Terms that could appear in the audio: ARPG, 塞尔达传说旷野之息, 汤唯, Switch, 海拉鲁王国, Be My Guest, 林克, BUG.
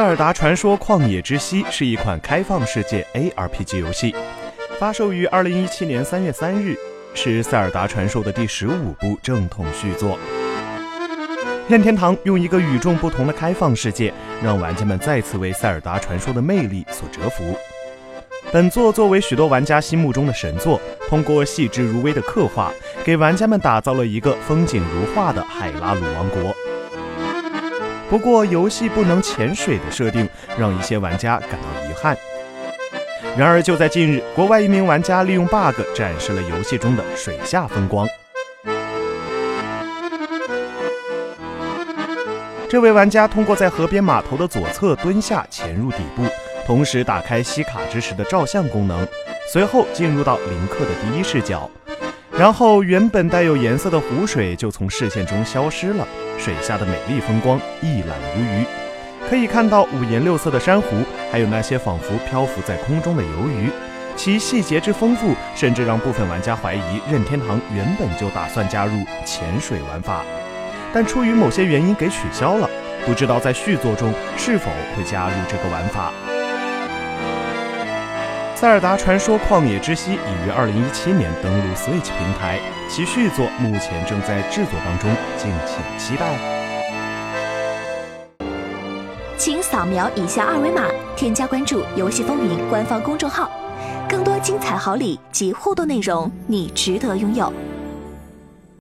塞尔达传说旷野之息是一款开放世界 ARPG 游戏，发售于2017年3月3日，是塞尔达传说的第15部正统续作。任天堂用一个与众不同的开放世界，让玩家们再次为塞尔达传说的魅力所折服。本作作为许多玩家心目中的神作，通过细致入微的刻画，给玩家们打造了一个风景如画的海拉鲁王国。不过，游戏不能潜水的设定让一些玩家感到遗憾。然而，就在近日，国外一名玩家利用 BUG 展示了游戏中的水下风光。这位玩家通过在河边码头的左侧蹲下潜入底部，同时打开吸卡之时的照相功能，随后进入到林克的第一视角，然后原本带有颜色的湖水就从视线中消失了。水下的美丽风光一览无余，可以看到五颜六色的珊瑚，还有那些仿佛漂浮在空中的鱿鱼，其细节之丰富，甚至让部分玩家怀疑任天堂原本就打算加入潜水玩法，但出于某些原因给取消了，不知道在续作中是否会加入这个玩法。塞尔达传说旷野之息已于2017年登陆 Switch 平台，其续作目前正在制作当中，敬请期待。请扫描以下二维码，添加关注游戏风云官方公众号，更多精彩好礼及互动内容，你值得拥有。